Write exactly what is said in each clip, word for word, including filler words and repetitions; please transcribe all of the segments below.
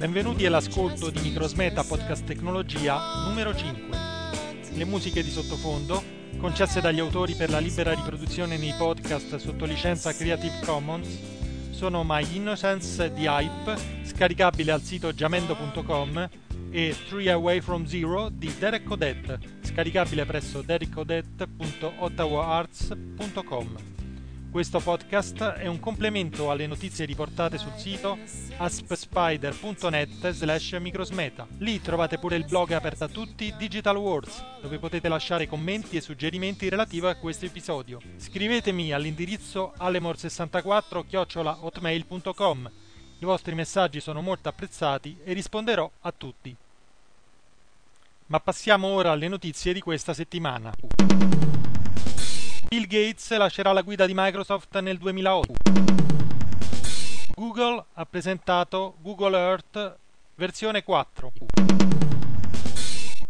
Benvenuti all'ascolto di Microsmeta Podcast Tecnologia numero cinque. Le musiche di sottofondo, concesse dagli autori per la libera riproduzione nei podcast sotto licenza Creative Commons, sono My Innocence di Hype, scaricabile al sito jamendo punto com, e Three Away From Zero di Derek Odette, scaricabile presso derek odette punto ottawa arts punto com. Questo podcast è un complemento alle notizie riportate sul sito aspspider punto net slash microsmeta. Lì trovate pure il blog aperto a tutti Digital Words, dove potete lasciare commenti e suggerimenti relativi a questo episodio. Scrivetemi all'indirizzo allemor sessantaquattro chiocciola hotmail punto com. I vostri messaggi sono molto apprezzati e risponderò a tutti. Ma passiamo ora alle notizie di questa settimana. Bill Gates lascerà la guida di Microsoft nel duemilaotto. Google ha presentato Google Earth versione quattro.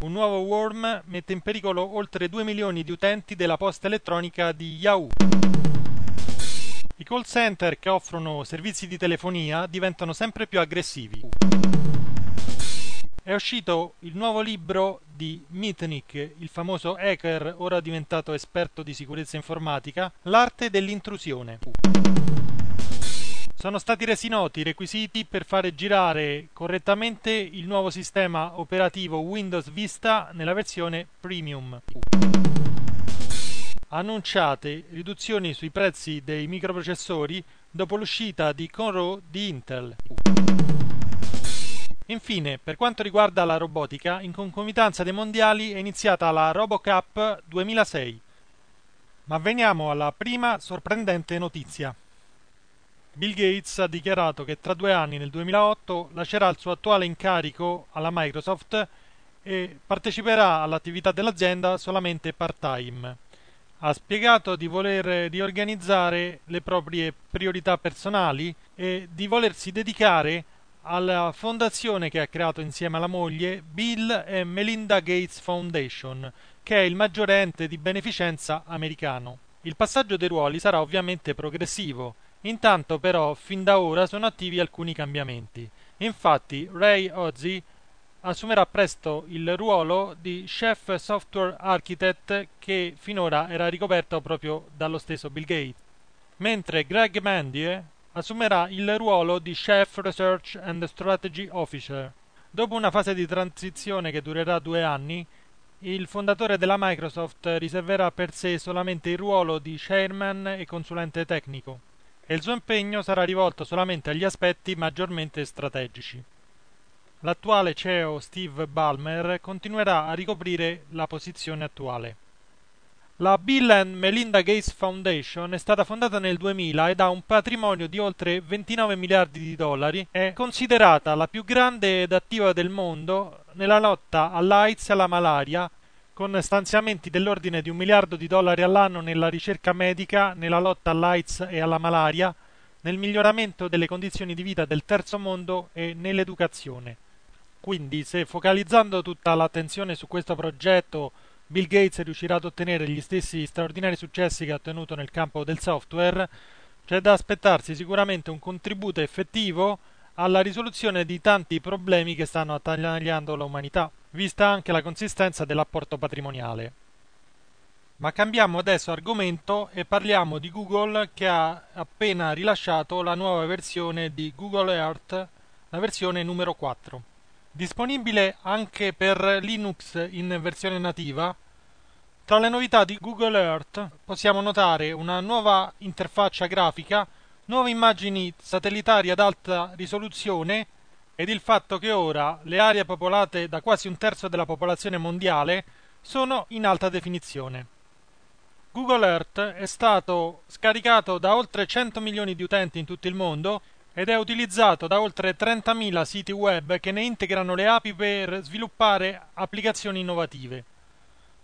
Un nuovo worm mette in pericolo oltre due milioni di utenti della posta elettronica di Yahoo. I call center che offrono servizi di telefonia diventano sempre più aggressivi. È uscito il nuovo libro di Mitnick, il famoso hacker ora diventato esperto di sicurezza informatica, L'arte dell'intrusione. Sono stati resi noti i requisiti per fare girare correttamente il nuovo sistema operativo Windows Vista nella versione Premium. Annunciate riduzioni sui prezzi dei microprocessori dopo l'uscita di Core di Intel. Infine, per quanto riguarda la robotica, in concomitanza dei mondiali è iniziata la RoboCup duemilasei. Ma veniamo alla prima sorprendente notizia. Bill Gates ha dichiarato che tra due anni, nel duemilaotto, lascerà il suo attuale incarico alla Microsoft e parteciperà all'attività dell'azienda solamente part-time. Ha spiegato di voler riorganizzare le proprie priorità personali e di volersi dedicare alla fondazione che ha creato insieme alla moglie, Bill and Melinda Gates Foundation, che è il maggior ente di beneficenza americano. Il passaggio dei ruoli sarà ovviamente progressivo, intanto però fin da ora sono attivi alcuni cambiamenti. Infatti Ray Ozzie assumerà presto il ruolo di Chief Software Architect, che finora era ricoperto proprio dallo stesso Bill Gates, mentre Greg Mandier assumerà il ruolo di Chief Research and Strategy Officer. Dopo una fase di transizione che durerà due anni, il fondatore della Microsoft riserverà per sé solamente il ruolo di chairman e consulente tecnico, e il suo impegno sarà rivolto solamente agli aspetti maggiormente strategici. L'attuale C E O Steve Ballmer continuerà a ricoprire la posizione attuale. La Bill and Melinda Gates Foundation è stata fondata nel duemila ed ha un patrimonio di oltre ventinove miliardi di dollari. È considerata la più grande ed attiva del mondo nella lotta all'AIDS e alla malaria, con stanziamenti dell'ordine di un miliardo di dollari all'anno nella ricerca medica, nella lotta all'AIDS e alla malaria, nel miglioramento delle condizioni di vita del terzo mondo e nell'educazione. Quindi, se focalizzando tutta l'attenzione su questo progetto, Bill Gates riuscirà ad ottenere gli stessi straordinari successi che ha ottenuto nel campo del software, c'è da aspettarsi sicuramente un contributo effettivo alla risoluzione di tanti problemi che stanno attanagliando l'umanità, vista anche la consistenza dell'apporto patrimoniale. Ma cambiamo adesso argomento e parliamo di Google, che ha appena rilasciato la nuova versione di Google Earth, la versione numero quattro. Disponibile anche per Linux in versione nativa, tra le novità di Google Earth possiamo notare una nuova interfaccia grafica, nuove immagini satellitari ad alta risoluzione ed il fatto che ora le aree popolate da quasi un terzo della popolazione mondiale sono in alta definizione. Google Earth è stato scaricato da oltre cento milioni di utenti in tutto il mondo ed è utilizzato da oltre trentamila siti web che ne integrano le api per sviluppare applicazioni innovative.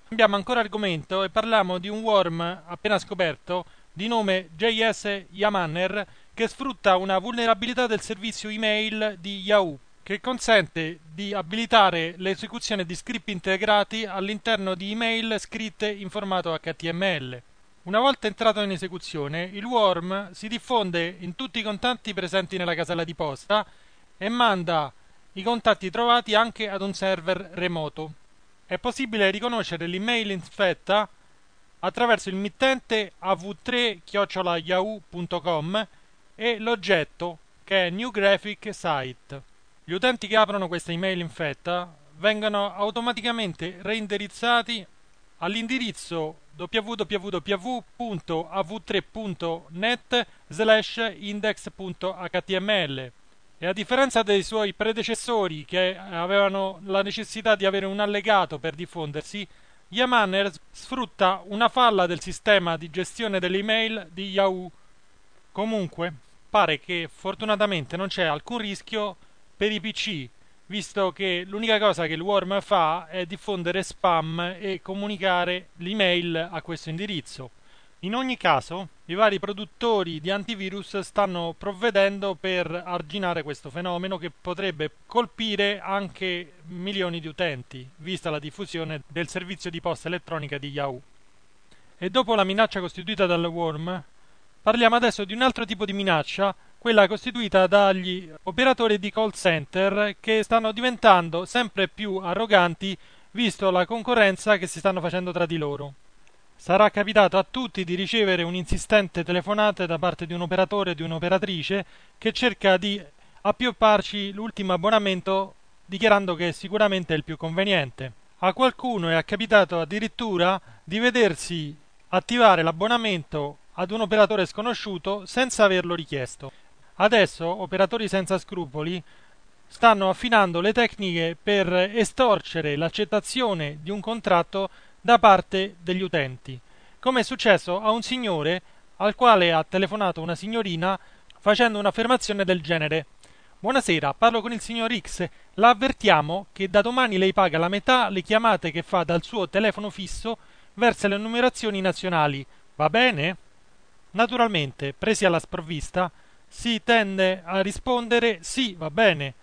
Cambiamo ancora argomento e parliamo di un worm appena scoperto di nome J S Yamanner, che sfrutta una vulnerabilità del servizio email di Yahoo, che consente di abilitare l'esecuzione di script integrati all'interno di email scritte in formato H T M L. Una volta entrato in esecuzione, il worm si diffonde in tutti i contatti presenti nella casella di posta e manda i contatti trovati anche ad un server remoto. È possibile riconoscere l'email in spetta attraverso il mittente a v tre chiocciola yahoo punto com e l'oggetto, che è New Graphic Site. Gli utenti che aprono questa email in fetta vengono automaticamente reindirizzati all'indirizzo w w w punto a v tre punto net slash index punto h t m l e, a differenza dei suoi predecessori che avevano la necessità di avere un allegato per diffondersi, Yamanner sfrutta una falla del sistema di gestione delle email di Yahoo. Comunque, pare che fortunatamente non c'è alcun rischio per i P C, visto che l'unica cosa che il worm fa è diffondere spam e comunicare l'email a questo indirizzo. In ogni caso, i vari produttori di antivirus stanno provvedendo per arginare questo fenomeno che potrebbe colpire anche milioni di utenti, vista la diffusione del servizio di posta elettronica di Yahoo. E dopo la minaccia costituita dal worm, parliamo adesso di un altro tipo di minaccia, quella costituita dagli operatori di call center che stanno diventando sempre più arroganti visto la concorrenza che si stanno facendo tra di loro. Sarà capitato a tutti di ricevere un'insistente telefonata da parte di un operatore o di un'operatrice che cerca di appiopparci l'ultimo abbonamento dichiarando che sicuramente è il più conveniente. A qualcuno è capitato addirittura di vedersi attivare l'abbonamento ad un operatore sconosciuto senza averlo richiesto. Adesso operatori senza scrupoli stanno affinando le tecniche per estorcere l'accettazione di un contratto da parte degli utenti, come è successo a un signore al quale ha telefonato una signorina facendo un'affermazione del genere: "Buonasera, parlo con il signor X, la avvertiamo che da domani lei paga la metà le chiamate che fa dal suo telefono fisso verso le numerazioni nazionali, va bene?" Naturalmente, presi alla sprovvista, si tende a rispondere sì, va bene,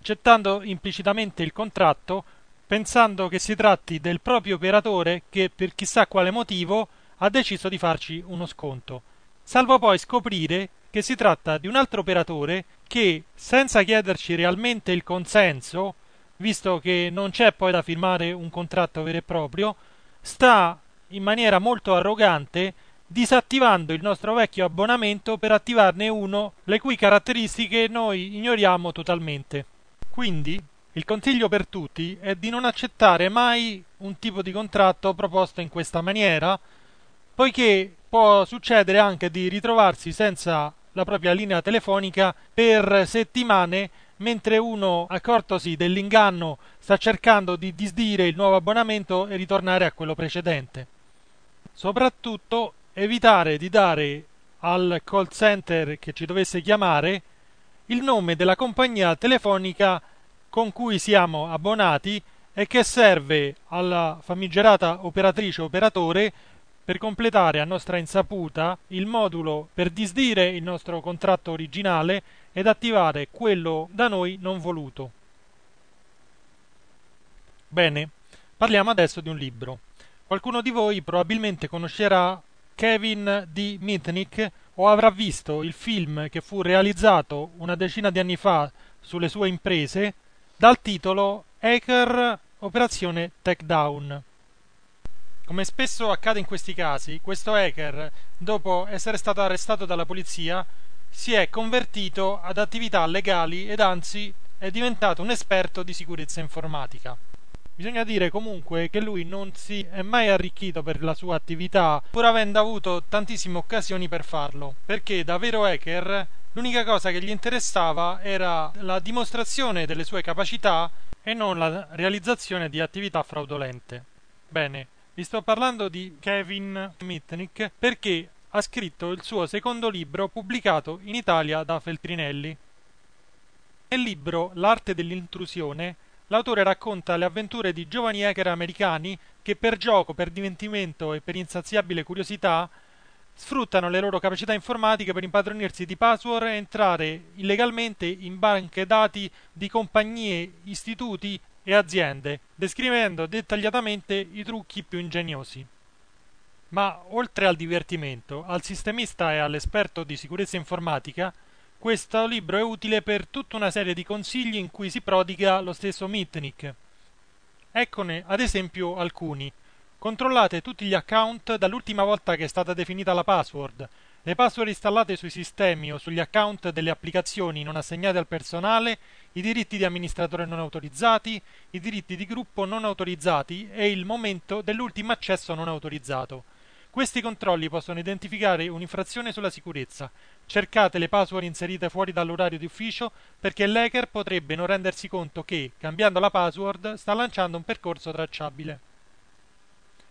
accettando implicitamente il contratto, pensando che si tratti del proprio operatore che, per chissà quale motivo, ha deciso di farci uno sconto. Salvo poi scoprire che si tratta di un altro operatore che, senza chiederci realmente il consenso, visto che non c'è poi da firmare un contratto vero e proprio, sta, in maniera molto arrogante, disattivando il nostro vecchio abbonamento per attivarne uno le cui caratteristiche noi ignoriamo totalmente. Quindi il consiglio per tutti è di non accettare mai un tipo di contratto proposto in questa maniera, poiché può succedere anche di ritrovarsi senza la propria linea telefonica per settimane mentre uno, accortosi dell'inganno, sta cercando di disdire il nuovo abbonamento e ritornare a quello precedente. Soprattutto evitare di dare al call center che ci dovesse chiamare il nome della compagnia telefonica con cui siamo abbonati e che serve alla famigerata operatrice o operatore per completare a nostra insaputa il modulo per disdire il nostro contratto originale ed attivare quello da noi non voluto. Bene, parliamo adesso di un libro. Qualcuno di voi probabilmente conoscerà Kevin D. Mitnick o avrà visto il film che fu realizzato una decina di anni fa sulle sue imprese dal titolo Hacker Operazione Take Down. Come spesso accade in questi casi, questo hacker, dopo essere stato arrestato dalla polizia, si è convertito ad attività legali ed anzi è diventato un esperto di sicurezza informatica. Bisogna dire comunque che lui non si è mai arricchito per la sua attività, pur avendo avuto tantissime occasioni per farlo, perché da vero hacker l'unica cosa che gli interessava era la dimostrazione delle sue capacità e non la realizzazione di attività fraudolente. Bene, vi sto parlando di Kevin Mitnick perché ha scritto il suo secondo libro pubblicato in Italia da Feltrinelli. Nel libro L'arte dell'intrusione l'autore racconta le avventure di giovani hacker americani che per gioco, per divertimento e per insaziabile curiosità sfruttano le loro capacità informatiche per impadronirsi di password e entrare illegalmente in banche dati di compagnie, istituti e aziende, descrivendo dettagliatamente i trucchi più ingegnosi. Ma oltre al divertimento, al sistemista e all'esperto di sicurezza informatica, Questo libro è utile per tutta una serie di consigli in cui si prodiga lo stesso Mitnick. Eccone ad esempio alcuni. Controllate tutti gli account dall'ultima volta che è stata definita la password. Le password installate sui sistemi o sugli account delle applicazioni non assegnate al personale, i diritti di amministratore non autorizzati, i diritti di gruppo non autorizzati e il momento dell'ultimo accesso non autorizzato. Questi controlli possono identificare un'infrazione sulla sicurezza. Cercate le password inserite fuori dall'orario di ufficio perché l'hacker potrebbe non rendersi conto che, cambiando la password, sta lanciando un percorso tracciabile.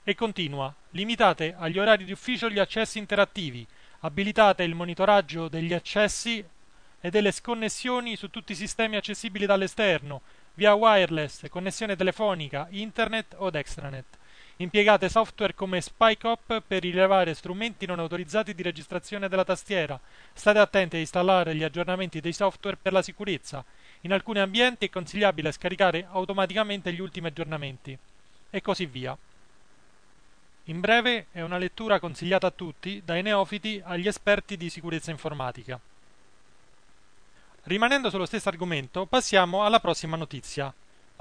E continua. Limitate agli orari di ufficio gli accessi interattivi. Abilitate il monitoraggio degli accessi e delle sconnessioni su tutti i sistemi accessibili dall'esterno, via wireless, connessione telefonica, internet od extranet. Impiegate software come SpyCop per rilevare strumenti non autorizzati di registrazione della tastiera. State attenti a installare gli aggiornamenti dei software per la sicurezza. In alcuni ambienti è consigliabile scaricare automaticamente gli ultimi aggiornamenti. E così via. In breve è una lettura consigliata a tutti, dai neofiti agli esperti di sicurezza informatica. Rimanendo sullo stesso argomento, passiamo alla prossima notizia.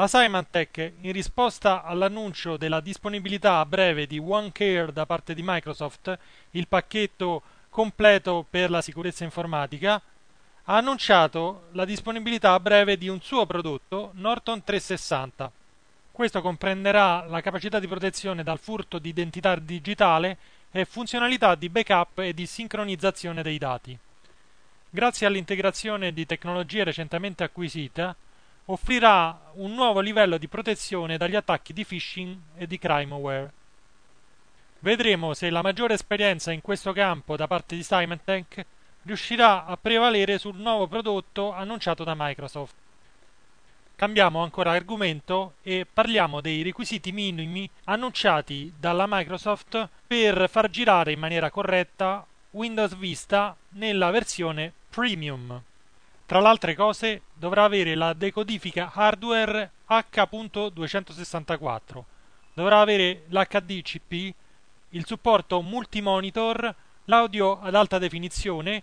La Symantec, in risposta all'annuncio della disponibilità a breve di OneCare da parte di Microsoft, il pacchetto completo per la sicurezza informatica, ha annunciato la disponibilità a breve di un suo prodotto, Norton trecentosessanta. Questo comprenderà la capacità di protezione dal furto di identità digitale e funzionalità di backup e di sincronizzazione dei dati. Grazie all'integrazione di tecnologie recentemente acquisite, offrirà un nuovo livello di protezione dagli attacchi di phishing e di crimeware. Vedremo se la maggiore esperienza in questo campo da parte di Symantec riuscirà a prevalere sul nuovo prodotto annunciato da Microsoft. Cambiamo ancora argomento e parliamo dei requisiti minimi annunciati dalla Microsoft per far girare in maniera corretta Windows Vista nella versione Premium. Tra le altre cose dovrà avere la decodifica hardware H due sei quattro, dovrà avere l'H D C P, il supporto multimonitor, l'audio ad alta definizione,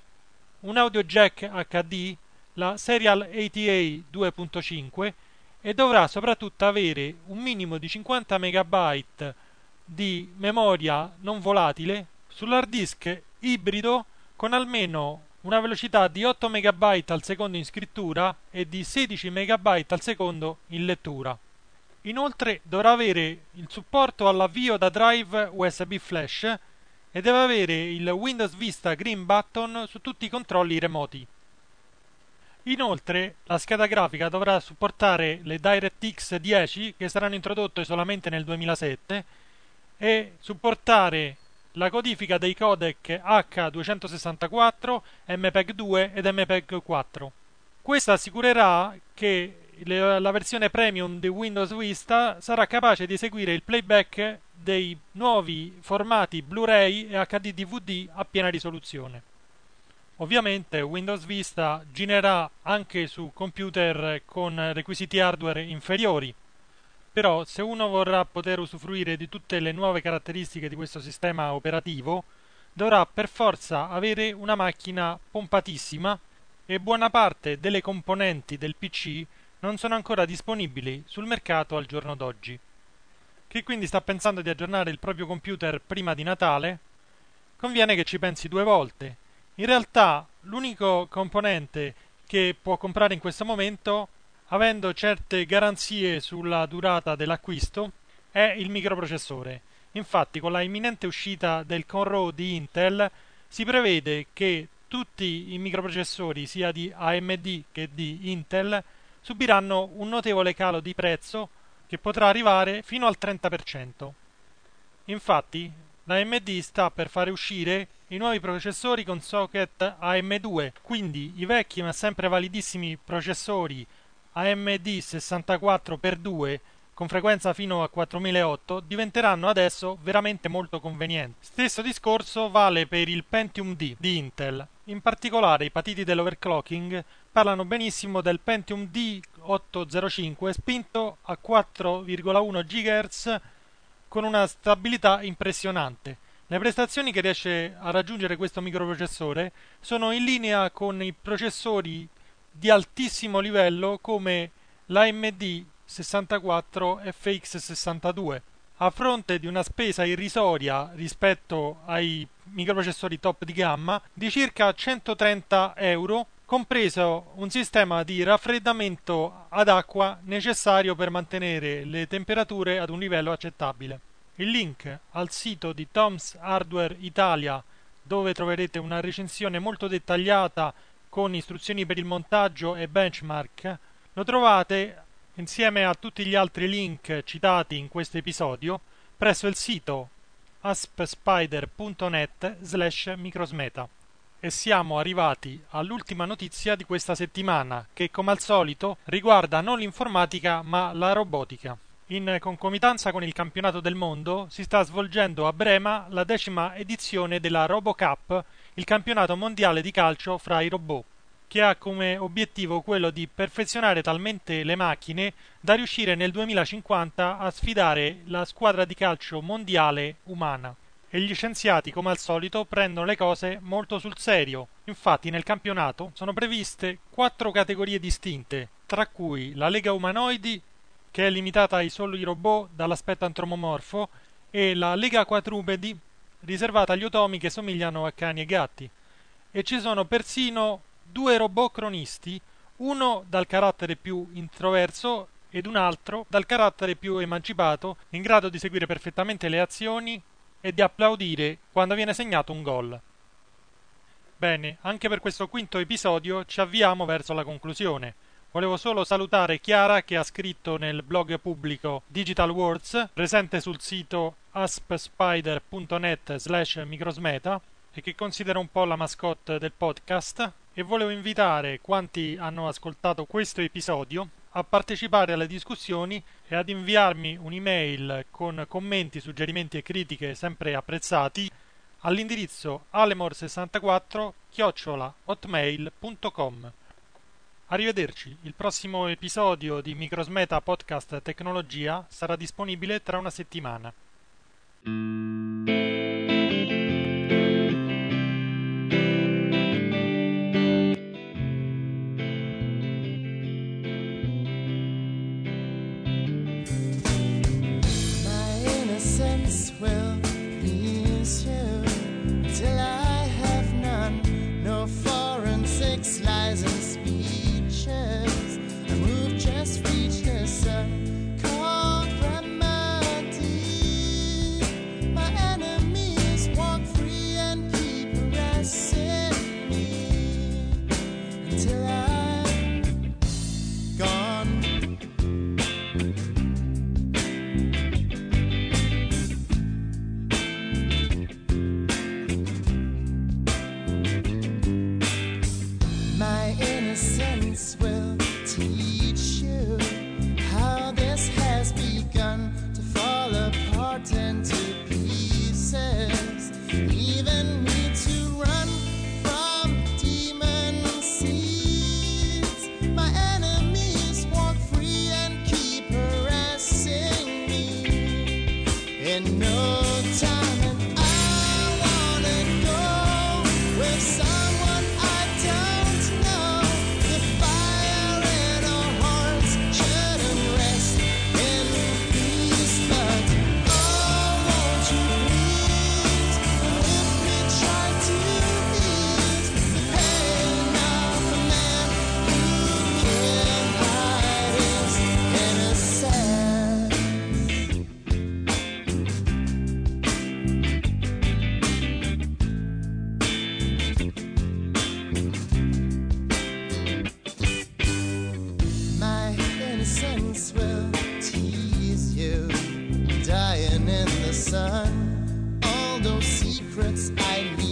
un audio jack H D, la Serial A T A due punto cinque e dovrà soprattutto avere un minimo di cinquanta megabyte di memoria non volatile sull'hard disk ibrido con almeno una velocità di otto megabyte al secondo in scrittura e di sedici megabyte al secondo in lettura. Inoltre dovrà avere il supporto all'avvio da drive U S B flash e deve avere il Windows Vista Green Button su tutti i controlli remoti. Inoltre, la scheda grafica dovrà supportare le DirectX dieci che saranno introdotte solamente nel duemilasette e supportare la codifica dei codec H due sei quattro, M P E G due ed M P E G quattro. Questo assicurerà che la versione premium di Windows Vista sarà capace di eseguire il playback dei nuovi formati Blu-ray e H D D V D a piena risoluzione. Ovviamente Windows Vista girerà anche su computer con requisiti hardware inferiori, però se uno vorrà poter usufruire di tutte le nuove caratteristiche di questo sistema operativo, dovrà per forza avere una macchina pompatissima e buona parte delle componenti del P C non sono ancora disponibili sul mercato al giorno d'oggi. Chi quindi sta pensando di aggiornare il proprio computer prima di Natale, conviene che ci pensi due volte. In realtà l'unico componente che può comprare in questo momento, avendo certe garanzie sulla durata dell'acquisto, è il microprocessore. Infatti con la imminente uscita del Core di Intel si prevede che tutti i microprocessori sia di A M D che di Intel subiranno un notevole calo di prezzo che potrà arrivare fino al trenta per cento. Infatti l'A M D sta per fare uscire i nuovi processori con socket A M due, quindi i vecchi ma sempre validissimi processori A M D sessantaquattro per due con frequenza fino a quattromila otto diventeranno adesso veramente molto convenienti. Stesso discorso vale per il Pentium D di Intel. In particolare i patiti dell'overclocking parlano benissimo del Pentium D otto zero cinque spinto a quattro virgola uno gigahertz con una stabilità impressionante, Le prestazioni che riesce a raggiungere questo microprocessore sono in linea con i processori di altissimo livello come l'A M D sessantaquattro F X sessantadue, a fronte di una spesa irrisoria rispetto ai microprocessori top di gamma di circa centotrenta euro, compreso un sistema di raffreddamento ad acqua necessario per mantenere le temperature ad un livello accettabile. Il link al sito di Tom's Hardware Italia, dove troverete una recensione molto dettagliata con istruzioni per il montaggio e benchmark, lo trovate insieme a tutti gli altri link citati in questo episodio presso il sito aspspider punto net slash microsmeta. E siamo arrivati all'ultima notizia di questa settimana, che come al solito riguarda non l'informatica ma la robotica. In concomitanza con il campionato del mondo si sta svolgendo a Brema la decima edizione della RoboCup, il campionato mondiale di calcio fra i robot, che ha come obiettivo quello di perfezionare talmente le macchine da riuscire nel duemilacinquanta a sfidare la squadra di calcio mondiale umana. E gli scienziati, come al solito, prendono le cose molto sul serio. Infatti nel campionato sono previste quattro categorie distinte, tra cui la Lega Umanoidi, che è limitata ai soli robot dall'aspetto antromomorfo, e la Lega Quadrupedi, riservata agli otomi che somigliano a cani e gatti. E ci sono persino due robot cronisti, uno dal carattere più introverso ed un altro dal carattere più emancipato, in grado di seguire perfettamente le azioni e di applaudire quando viene segnato un gol. Bene, anche per questo quinto episodio ci avviamo verso la conclusione. Volevo solo salutare Chiara, che ha scritto nel blog pubblico Digital Words, presente sul sito aspspider punto net slash microsmeta, e che considero un po' la mascotte del podcast, e volevo invitare quanti hanno ascoltato questo episodio a partecipare alle discussioni e ad inviarmi un'email con commenti, suggerimenti e critiche sempre apprezzati all'indirizzo allemor sessantaquattro chiocciola hotmail punto com. Arrivederci, il prossimo episodio di Microsmeta Podcast Tecnologia sarà disponibile tra una settimana. Sun, all those secrets I need.